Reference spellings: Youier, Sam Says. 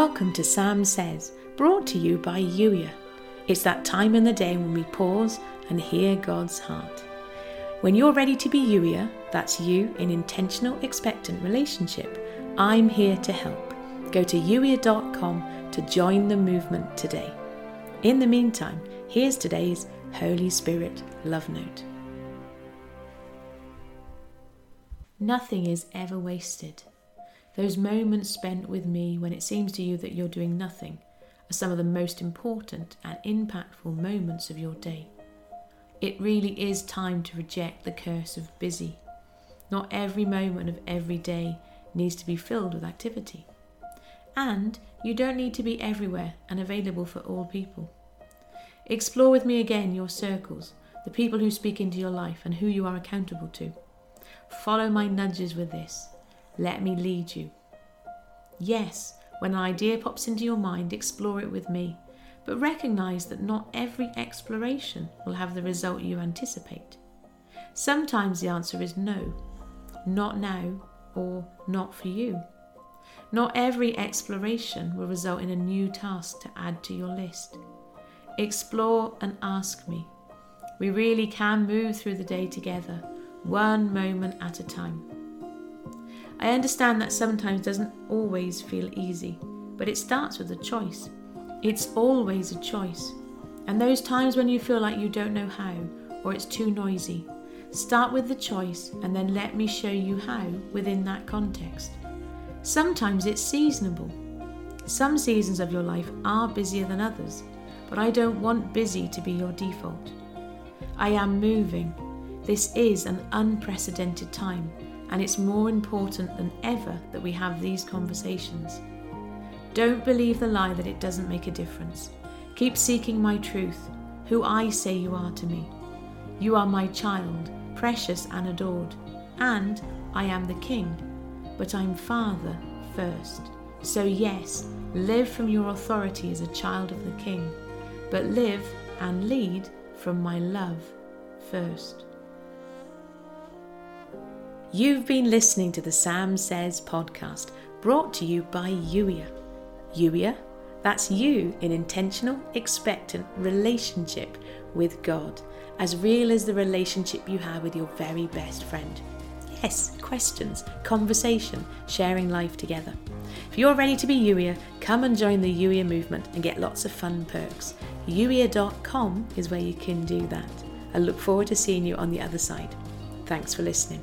Welcome to Sam Says, brought to you by Youier. It's that time in the day when we pause and hear God's heart. When you're ready to be Youier, that's you in intentional, expectant relationship, I'm here to help. Go to youier.com to join the movement today. In the meantime, here's today's Holy Spirit love note. Nothing is ever wasted. Those moments spent with me when it seems to you that you're doing nothing are some of the most important and impactful moments of your day. It really is time to reject the curse of busy. Not every moment of every day needs to be filled with activity. And you don't need to be everywhere and available for all people. Explore with me again your circles, the people who speak into your life and who you are accountable to. Follow my nudges with this. Let me lead you. Yes, when an idea pops into your mind, explore it with me, but recognize that not every exploration will have the result you anticipate. Sometimes the answer is no, not now, or not for you. Not every exploration will result in a new task to add to your list. Explore and ask me. We really can move through the day together, one moment at a time. I understand that sometimes doesn't always feel easy, but it starts with a choice. It's always a choice. And those times when you feel like you don't know how, or it's too noisy, start with the choice and then let me show you how within that context. Sometimes it's seasonable. Some seasons of your life are busier than others, but I don't want busy to be your default. I am moving. This is an unprecedented time. And it's more important than ever that we have these conversations. Don't believe the lie that it doesn't make a difference. Keep seeking my truth, who I say you are to me. You are my child, precious and adored, and I am the King, but I'm Father first. So yes, live from your authority as a child of the King, but live and lead from my love first. You've been listening to the Sam Says podcast, brought to you by Youier. Youier, that's you in intentional, expectant relationship with God, as real as the relationship you have with your very best friend. Yes, questions, conversation, sharing life together. If you're ready to be Youier, come and join the Youier movement and get lots of fun perks. Youier.com is where you can do that. I look forward to seeing you on the other side. Thanks for listening.